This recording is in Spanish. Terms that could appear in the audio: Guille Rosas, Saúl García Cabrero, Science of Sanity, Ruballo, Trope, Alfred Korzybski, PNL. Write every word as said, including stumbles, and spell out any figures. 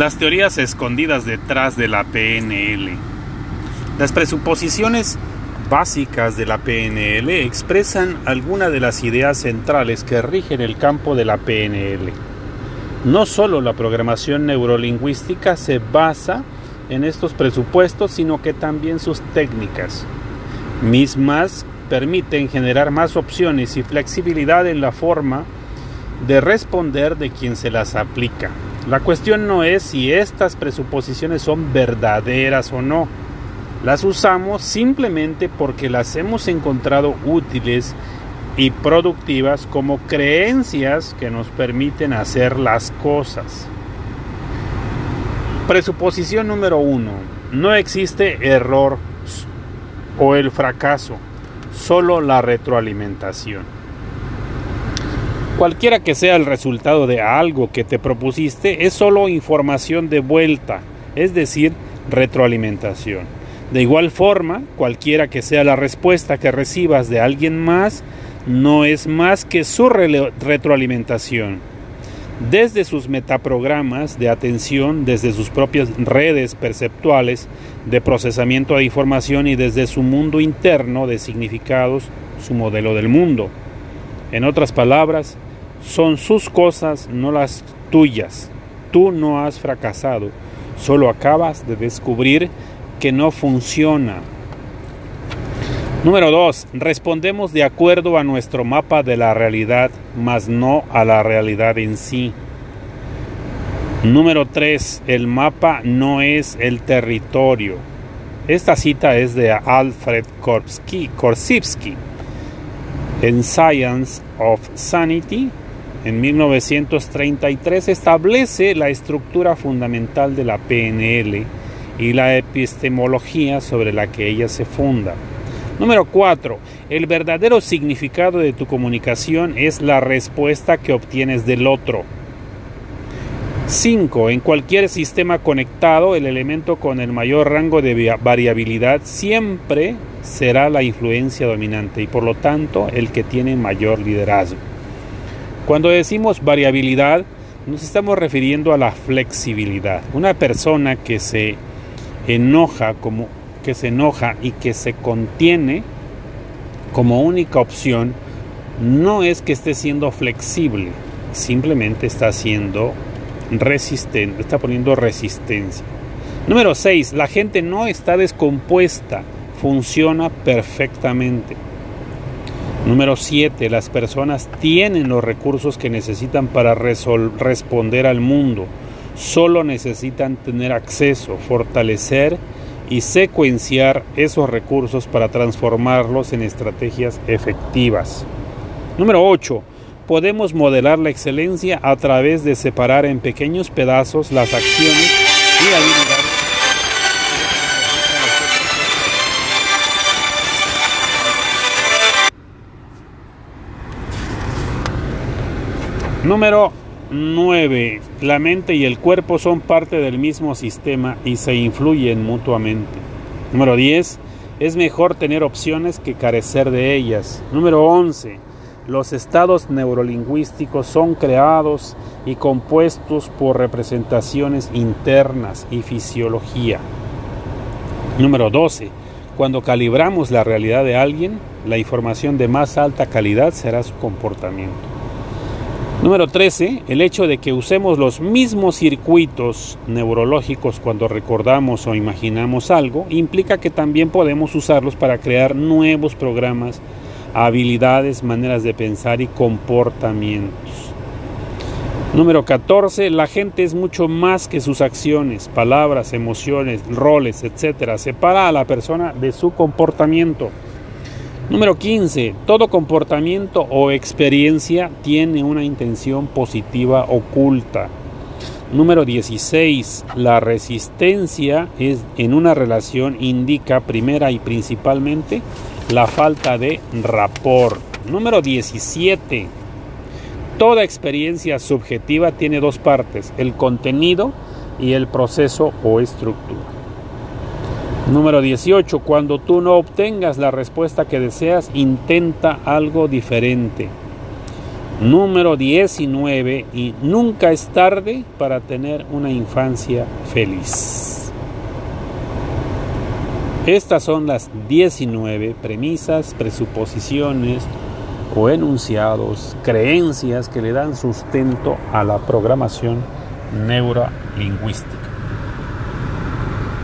Las teorías escondidas detrás de la P N L. Las presuposiciones básicas de la P N L expresan algunas de las ideas centrales que rigen el campo de la P N L. No solo la programación neurolingüística se basa en estos presupuestos, sino que también sus técnicas mismas permiten generar más opciones y flexibilidad en la forma de responder de quien se las aplica. La cuestión no es si estas presuposiciones son verdaderas o no. Las usamos simplemente porque las hemos encontrado útiles y productivas como creencias que nos permiten hacer las cosas. Presuposición número uno. No existe error o el fracaso, solo la retroalimentación. Cualquiera que sea el resultado de algo que te propusiste, es solo información de vuelta, es decir, retroalimentación. De igual forma, cualquiera que sea la respuesta que recibas de alguien más, no es más que su re- retroalimentación. Desde sus metaprogramas de atención, desde sus propias redes perceptuales de procesamiento de información y desde su mundo interno de significados, su modelo del mundo. En otras palabras, son sus cosas, no las tuyas. Tú no has fracasado, solo acabas de descubrir que no funciona. Número dos. Respondemos de acuerdo a nuestro mapa de la realidad, mas no a la realidad en sí. Número tres. El mapa no es el territorio. Esta cita es de Alfred Korzybski en Science of Sanity en mil novecientos treinta y tres. Establece la estructura fundamental de la P N L y la epistemología sobre la que ella se funda. Número cuatro. El verdadero significado de tu comunicación es la respuesta que obtienes del otro. cinco. En cualquier sistema conectado, el elemento con el mayor rango de variabilidad siempre será la influencia dominante y por lo tanto el que tiene mayor liderazgo. Cuando decimos variabilidad, nos estamos refiriendo a la flexibilidad. Una persona que se enoja como que se enoja y que se contiene como única opción no es que esté siendo flexible, simplemente está siendo resistente, está poniendo resistencia. Número seis. La gente no está descompuesta, funciona perfectamente. Número siete. Las personas tienen los recursos que necesitan para resol- responder al mundo. Solo necesitan tener acceso, fortalecer y secuenciar esos recursos para transformarlos en estrategias efectivas. Número ocho. Podemos modelar la excelencia a través de separar en pequeños pedazos las acciones y habilidades. Número nueve. La mente y el cuerpo son parte del mismo sistema y se influyen mutuamente. Número diez. Es mejor tener opciones que carecer de ellas. Número once. Los estados neurolingüísticos son creados y compuestos por representaciones internas y fisiología. Número doce. Cuando calibramos la realidad de alguien, la información de más alta calidad será su comportamiento. Número trece. El hecho de que usemos los mismos circuitos neurológicos cuando recordamos o imaginamos algo, implica que también podemos usarlos para crear nuevos programas, habilidades, maneras de pensar y comportamientos. Número catorce. La gente es mucho más que sus acciones, palabras, emociones, roles, etcétera. Separa a la persona de su comportamiento. Número quince. Todo comportamiento o experiencia tiene una intención positiva oculta. Número dieciséis. La resistencia es, en una relación indica primera y principalmente la falta de rapport. Número diecisiete. Toda experiencia subjetiva tiene dos partes, el contenido y el proceso o estructura. Número dieciocho. Cuando tú no obtengas la respuesta que deseas, intenta algo diferente. Número diecinueve, y nunca es tarde para tener una infancia feliz. Estas son las diecinueve premisas, presuposiciones o enunciados, creencias que le dan sustento a la programación neurolingüística.